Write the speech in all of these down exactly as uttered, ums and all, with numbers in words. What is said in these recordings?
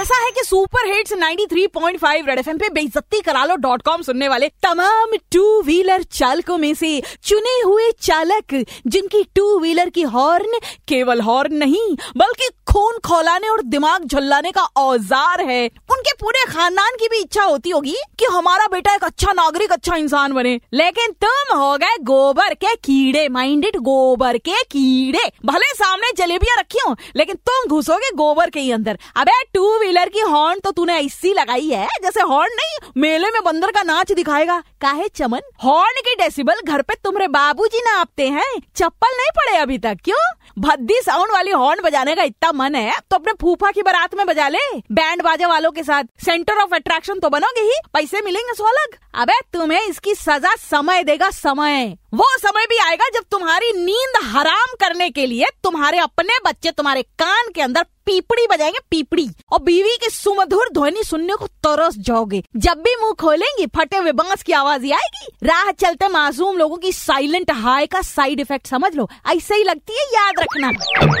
ऐसा है कि सुपर हिट्स तिरानवे पॉइंट पाँच रेड एफएम पे बेइज्जती करालो डॉट कॉम सुनने वाले तमाम टू व्हीलर चालकों में से चुने हुए चालक जिनकी टू व्हीलर की हॉर्न केवल हॉर्न नहीं बल्कि खून खौलाने और दिमाग झल्लाने का औजार है, उनके पूरे खानदान की भी इच्छा होती होगी कि हमारा बेटा एक अच्छा नागरिक, अच्छा इंसान बने। लेकिन तुम हो गए गोबर के कीड़े, माइंडेड गोबर के कीड़े। भले सामने जलेबियां रखी हो लेकिन तुम घुसोगे गोबर के ही अंदर। अबे टू व्हीलर की हॉर्न तो तूने ऐसी लगाई है जैसे हॉर्न नहीं मेले में बंदर का नाच दिखाएगा। काहे चमन, हॉर्न के डेसिबल घर पे तुम्हारे बाबूजी नापते हैं, चप्पल नहीं पड़े अभी तक। क्यों भद्दी साउंड वाली हॉर्न बजाने का इतना मन है तो अपने फूफा की बारात में बजा ले, बैंड बाजा वालों के साथ। सेंटर ऑफ अट्रैक्शन तो बनोगे ही, पैसे मिलेंगे सौ अलग। अबे तुम्हें इसकी सजा समय देगा, समय। वो समय भी आएगा जब तुम्हारी नींद हराम करने के लिए तुम्हारे अपने बच्चे तुम्हारे कान के अंदर पीपड़ी बजाएंगे, पीपड़ी, और बीवी की सुमधुर ध्वनि सुनने को तरस जाओगे। जब भी मुंह खोलेंगी फटे हुए बांस की आवाज ही आएगी। राह चलते मासूम लोगों की साइलेंट हाय का साइड इफेक्ट समझ लो, ऐसे ही लगती है, याद रखना।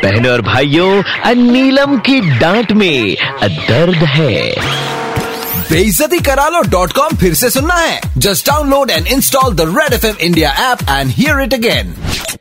बहनों और भाइयों, अनीलम की डांट में दर्द है। बेइज्जती करालो डॉट कॉम फिर से सुनना है। Just download and install the red F M India app and hear it again.